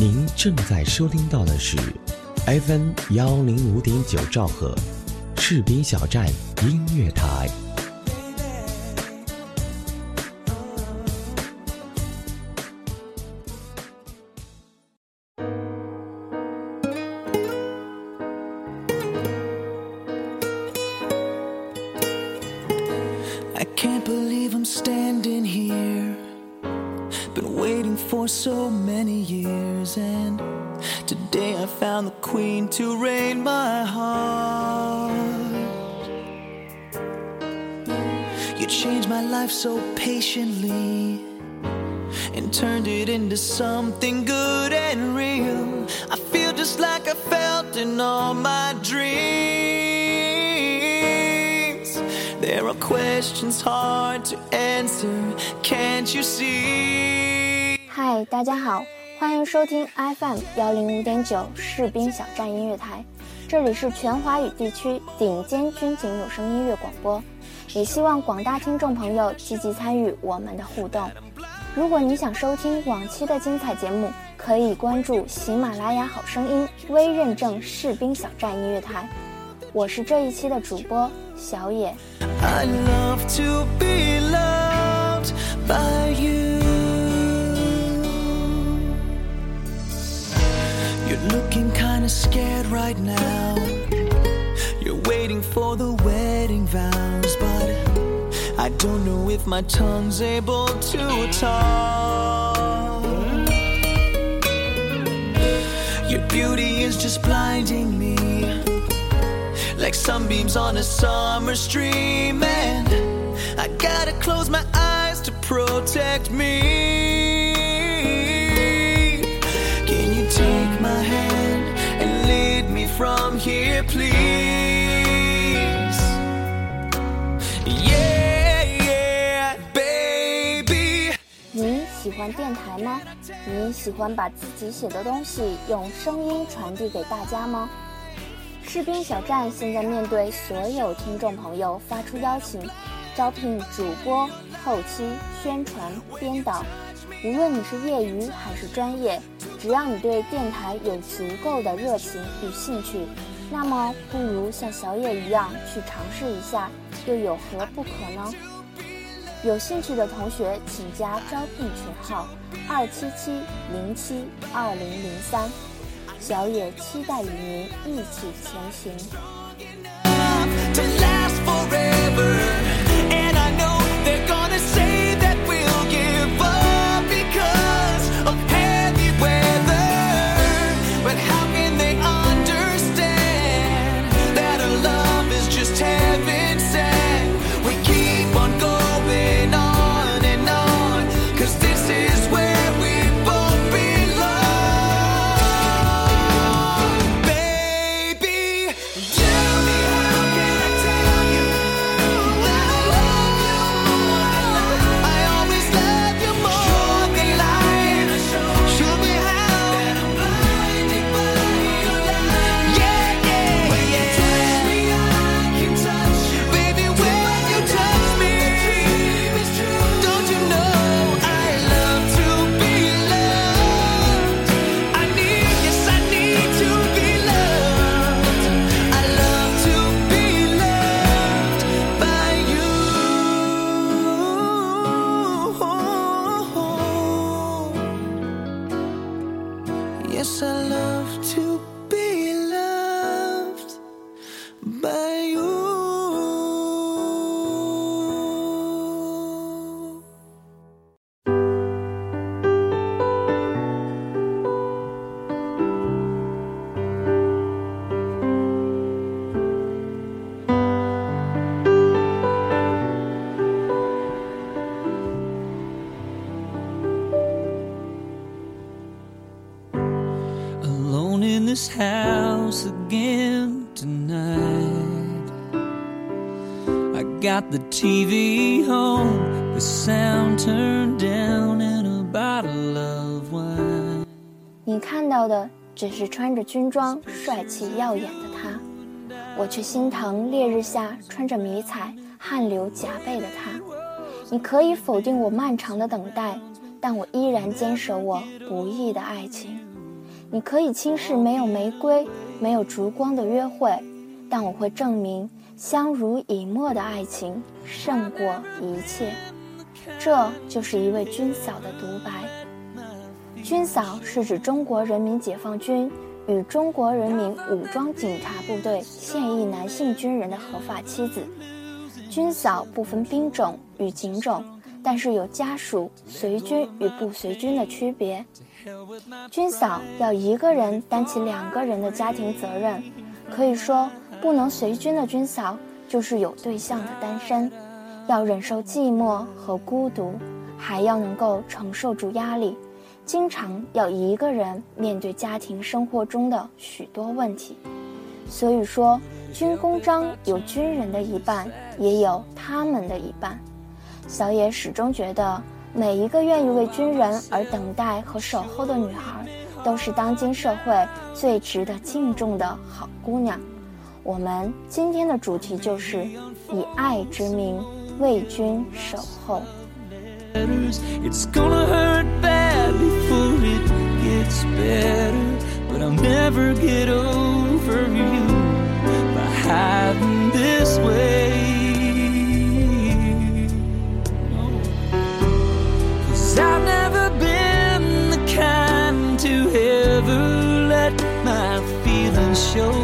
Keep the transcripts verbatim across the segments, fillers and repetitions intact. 您正在收听到的是 F M 幺零五点九兆赫，赤兵小站音乐台。So patiently and turned it into something good and real. I feel just like I felt in all my dreams. There are questions hard to answer, can't you see? Hi, 大家好，欢迎收听 F M 幺零五点九士兵小站音乐台，这里是全华语地区顶尖军警有声音乐广播。也希望广大听众朋友积极参与我们的互动。如果你想收听往期的精彩节目，可以关注喜马拉雅好声音微认证士兵小站音乐台。我是这一期的主播小野。I love to be loved by you. You're looking kind of scared right now. You're waiting for the wedding vows.I don't know if my tongue's able to talk. Your beauty is just blinding me, like sunbeams on a summer stream. And I gotta close my eyes to protect me. Can you take my hand and lead me from here, please? Yeah.喜欢电台吗？你喜欢把自己写的东西用声音传递给大家吗？士兵小站现在面对所有听众朋友发出邀请，招聘主播、后期、宣传、编导，无论你是业余还是专业，只要你对电台有足够的热情与兴趣，那么不如像小野一样去尝试一下，又有何不可呢？有兴趣的同学请加招聘群号二七七零七二零零三，小野期待与您一起前行。The T V on, the sound turned down and a bottle of wine. 你看到的只是穿着军装帅气耀眼的他，我却心疼烈日下穿着迷彩汗流浃背的他。你可以否定我漫长的等待，但我依然坚守我不易的爱情。你可以轻视没有玫瑰、没有烛光的约会，但我会证明，相濡以沫的爱情胜过一切。这就是一位军嫂的独白。军嫂是指中国人民解放军与中国人民武装警察部队现役男性军人的合法妻子。军嫂不分兵种与警种，但是有家属、随军与不随军的区别。军嫂要一个人担起两个人的家庭责任，可以说不能随军的军嫂就是有对象的单身，要忍受寂寞和孤独，还要能够承受住压力，经常要一个人面对家庭生活中的许多问题。所以说，军功章有军人的一半，也有他们的一半。小野始终觉得，每一个愿意为军人而等待和守候的女孩，都是当今社会最值得敬重的好姑娘。我们今天的主题就是以爱之名为君守候。Show.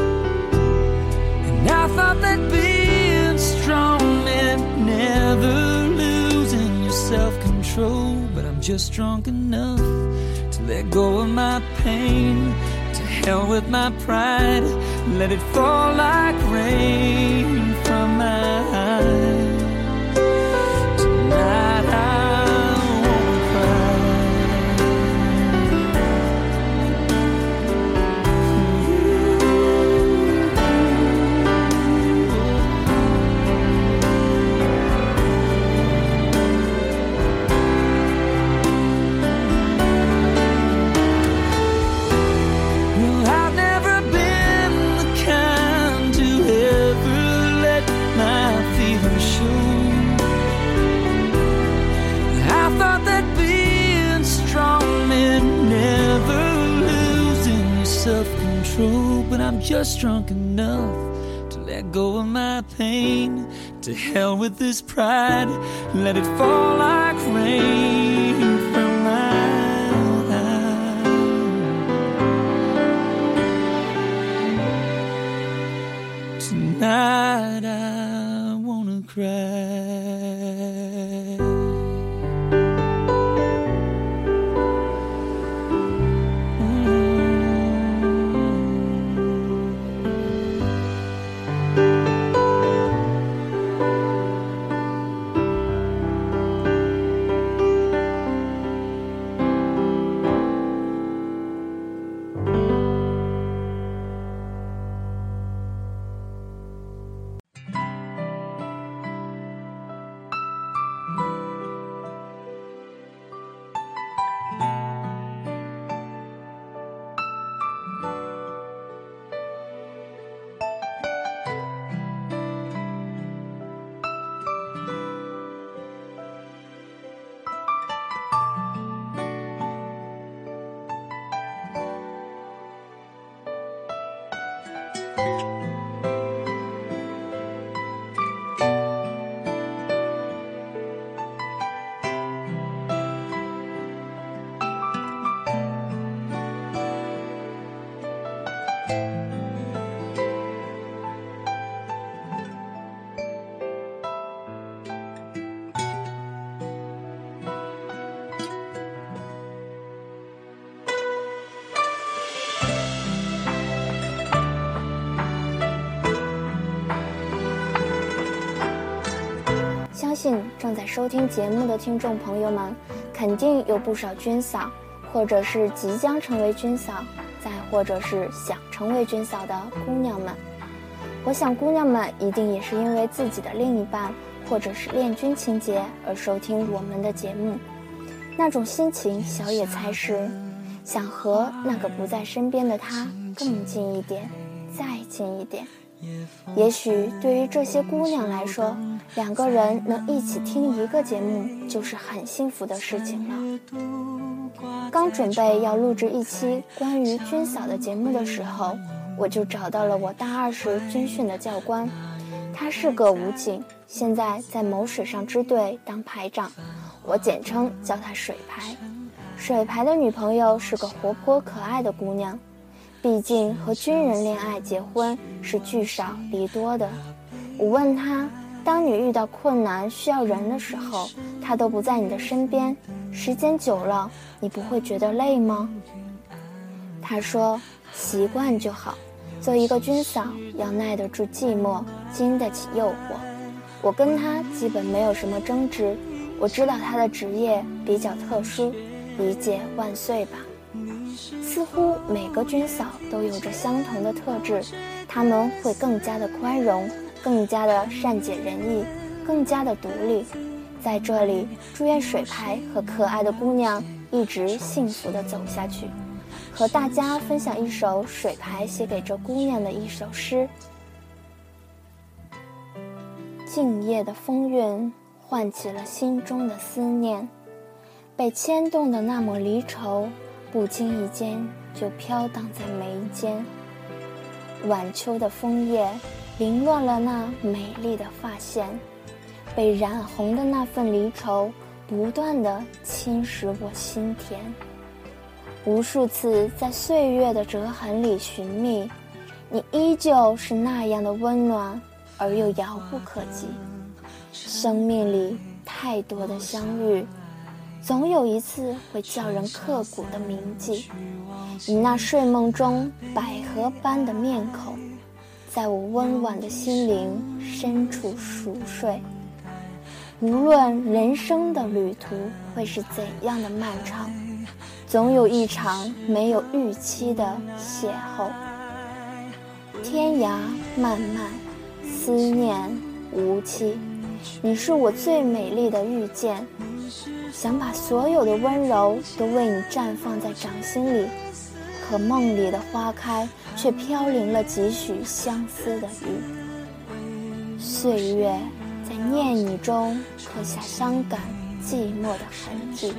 And I thought that being strong meant never losing your self-control, but I'm just drunk enough to let go of my pain, to hell with my pride, let it fall like rain from my eyes. Tonight I But I'm just drunk enough to let go of my pain, to hell with this pride, let it fall like rain from my eyes. Tonight I wanna cry.相信正在收听节目的听众朋友们，肯定有不少军嫂，或者是即将成为军嫂，再或者是想成为军嫂的姑娘们。我想姑娘们一定也是因为自己的另一半或者是恋军情节而收听我们的节目，那种心情小野猜是想和那个不在身边的他更近一点，再近一点。也许对于这些姑娘来说，两个人能一起听一个节目就是很幸福的事情了。刚准备要录制一期关于军嫂的节目的时候，我就找到了我大二时军训的教官，他是个武警，现在在某水上支队当排长，我简称叫他水排。水排的女朋友是个活泼可爱的姑娘，毕竟和军人恋爱结婚是聚少离多的。我问他，当你遇到困难需要人的时候，他都不在你的身边，时间久了你不会觉得累吗？他说，习惯就好，做一个军嫂要耐得住寂寞，经得起诱惑。我跟他基本没有什么争执，我知道他的职业比较特殊，理解万岁吧。似乎每个军嫂都有着相同的特质，她们会更加的宽容，更加的善解人意，更加的独立。在这里，祝愿水牌和可爱的姑娘一直幸福的走下去。和大家分享一首水牌写给这姑娘的一首诗：静夜的风韵唤起了心中的思念，被牵动的那抹离愁不经意间就飘荡在眉间，晚秋的枫叶凌乱了那美丽的发线，被染红的那份离愁不断地侵蚀我心田。无数次在岁月的折痕里寻觅，你依旧是那样的温暖而又遥不可及。生命里太多的相遇，总有一次会叫人刻骨的铭记。你那睡梦中百合般的面孔，在我温婉的心灵深处熟睡。无论人生的旅途会是怎样的漫长，总有一场没有预期的邂逅。天涯漫漫，思念无期，你是我最美丽的遇见，想把所有的温柔都为你绽放在掌心里，可梦里的花开却飘零了几许相思的雨。岁月在念你中刻下伤感寂寞的痕迹，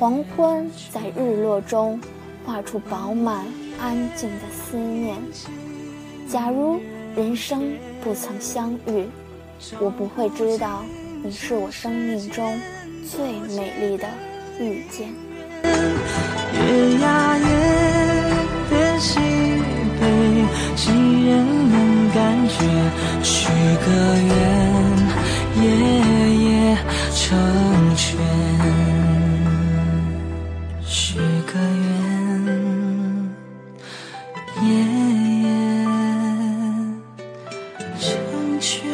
黄昏在日落中画出饱满安静的思念。假如人生不曾相遇，我不会知道你是我生命中最美丽的遇见。月呀夜别西北，几人能感觉许个愿，夜夜成全许个愿，夜夜成全。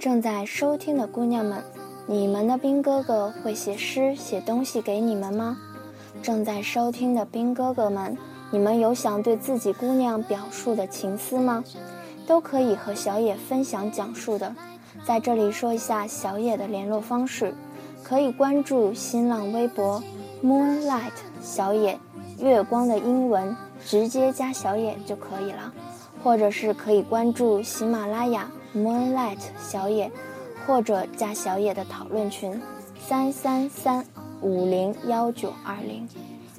正在收听的姑娘们，你们的兵哥哥会写诗写东西给你们吗？正在收听的兵哥哥们，你们有想对自己姑娘表述的情思吗？都可以和小野分享讲述的。在这里说一下小野的联络方式，可以关注新浪微博 Moonlight 小野，月光的英文，直接加小野就可以了，或者是可以关注喜马拉雅Moonlight 小野，或者加小野的讨论群三三三五零幺九二零，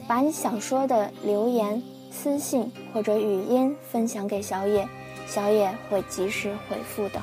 把你想说的留言、私信或者语音分享给小野，小野会及时回复的。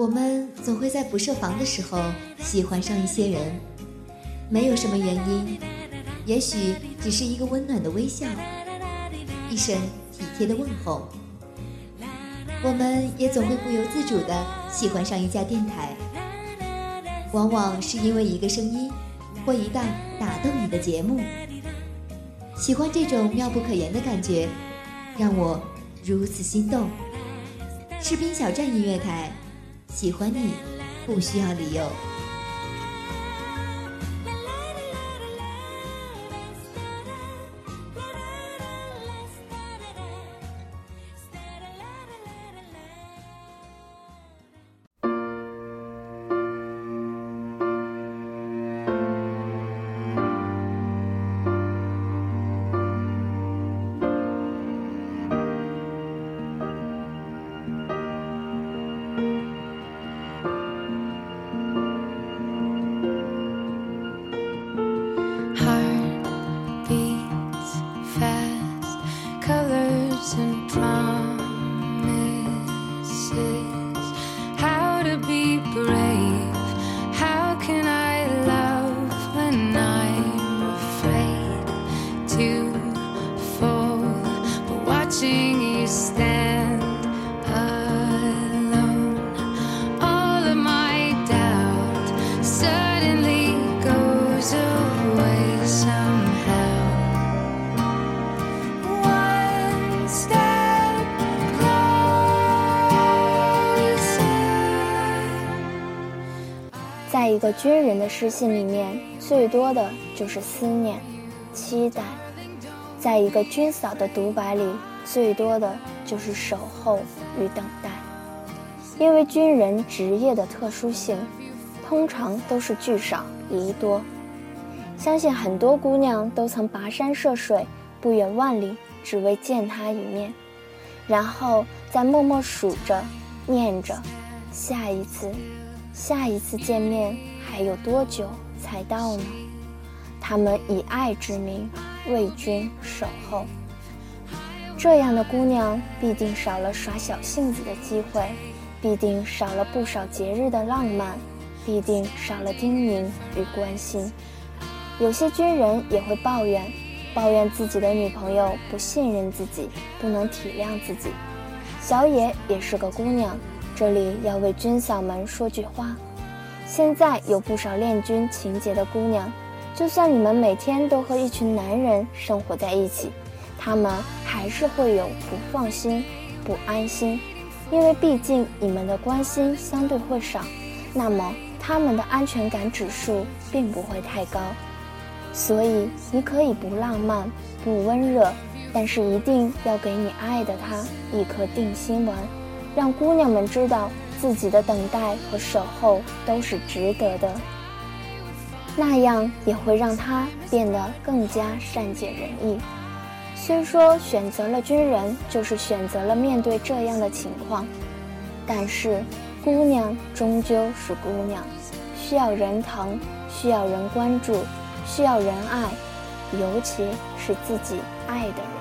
我们总会在不设防的时候喜欢上一些人，没有什么原因，也许只是一个温暖的微笑，一声体贴的问候。我们也总会不由自主地喜欢上一家电台，往往是因为一个声音或一档打动你的节目。喜欢这种妙不可言的感觉，让我如此心动。士兵小站音乐台，喜欢你不需要理由。在一个军人的诗信里面，最多的就是思念、期待；在一个军嫂的独白里，最多的就是守候与等待。因为军人职业的特殊性，通常都是聚少离多。相信很多姑娘都曾跋山涉水，不远万里，只为见他一面，然后再默默数着、念着，下一次。下一次见面还有多久才到呢？他们以爱之名为君守候，这样的姑娘必定少了耍小性子的机会，必定少了不少节日的浪漫，必定少了叮咛与关心。有些军人也会抱怨，抱怨自己的女朋友不信任自己，不能体谅自己。小野也是个姑娘，这里要为军嫂们说句话，现在有不少恋军情节的姑娘，就算你们每天都和一群男人生活在一起，她们还是会有不放心、不安心，因为毕竟你们的关心相对会少，那么她们的安全感指数并不会太高。所以你可以不浪漫、不温热，但是一定要给你爱的他一颗定心丸，让姑娘们知道自己的等待和守候都是值得的，那样也会让她变得更加善解人意。虽说选择了军人就是选择了面对这样的情况，但是姑娘终究是姑娘，需要人疼，需要人关注，需要人爱，尤其是自己爱的人。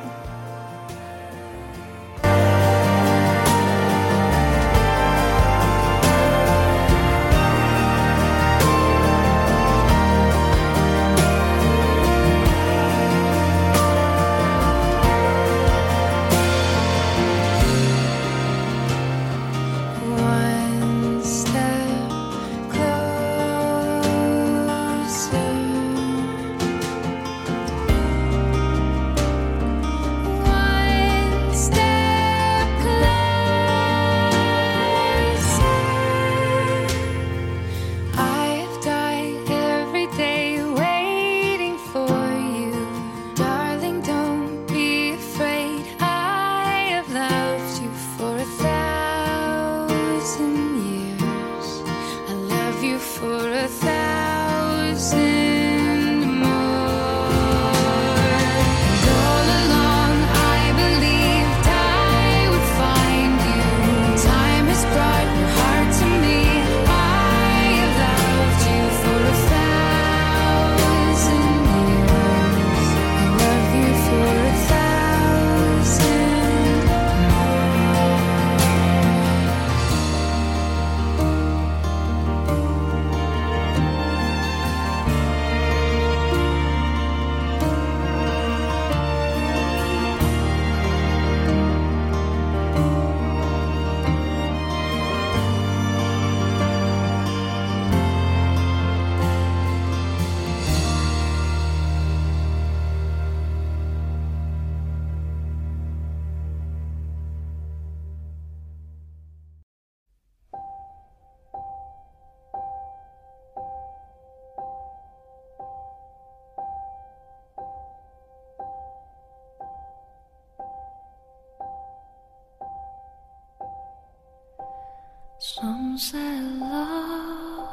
Some say love,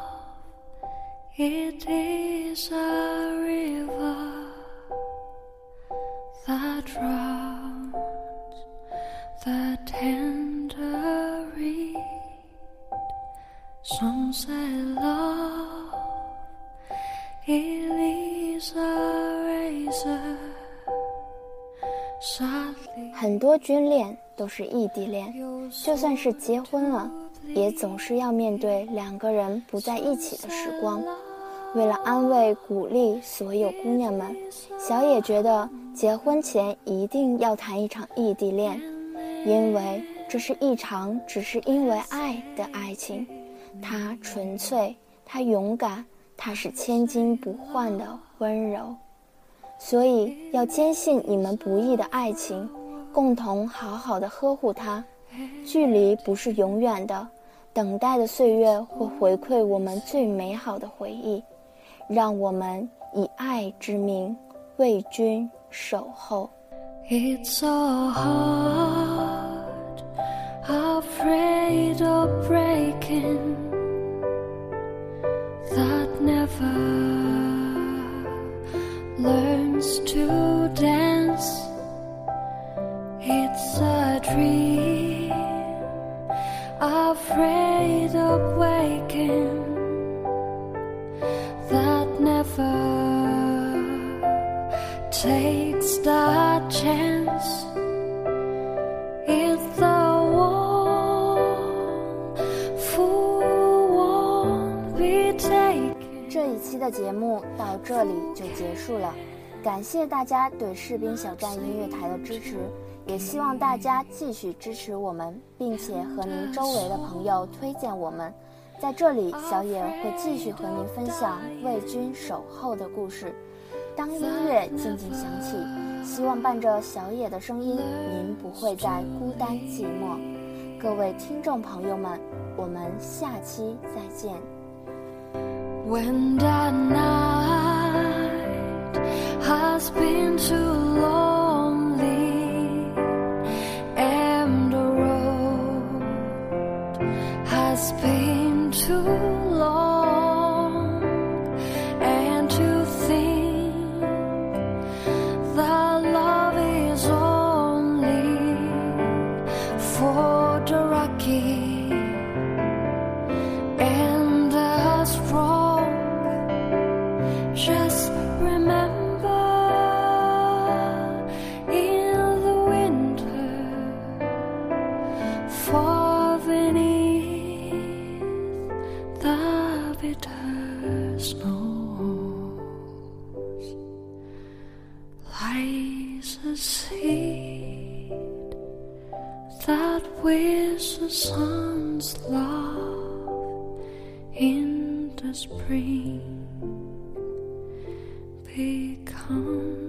it is a river that drowns the tender reed. Some say love, it is a razor. 很多军恋都是异地恋，就算是结婚了，也总是要面对两个人不在一起的时光。为了安慰鼓励所有姑娘们，小野觉得结婚前一定要谈一场异地恋，因为这是一场只是因为爱的爱情，它纯粹，它勇敢，它是千金不换的温柔。所以要坚信你们不易的爱情，共同好好的呵护它。距离不是永远的，等待的岁月会回馈我们最美好的回忆。让我们以爱之名为君守候。 It's so hard, afraid of breaking that never learns to dance. It's a dream, afraid of waking, that never takes the chance. It's the one who won't be taken. 这一期的节目到这里就结束了，感谢大家对士兵小站音乐台的支持。也希望大家继续支持我们，并且和您周围的朋友推荐我们。在这里，小野会继续和您分享为君守候的故事。当音乐渐渐响起，希望伴着小野的声音，您不会再孤单寂寞。各位听众朋友们，我们下期再见。When the night has been too long. It's been too long, and to think that love is only for the rocky and the strong. Just remember, in the winter, far beneath the bitter snows lies a seed that wears the sun's love in the spring becomes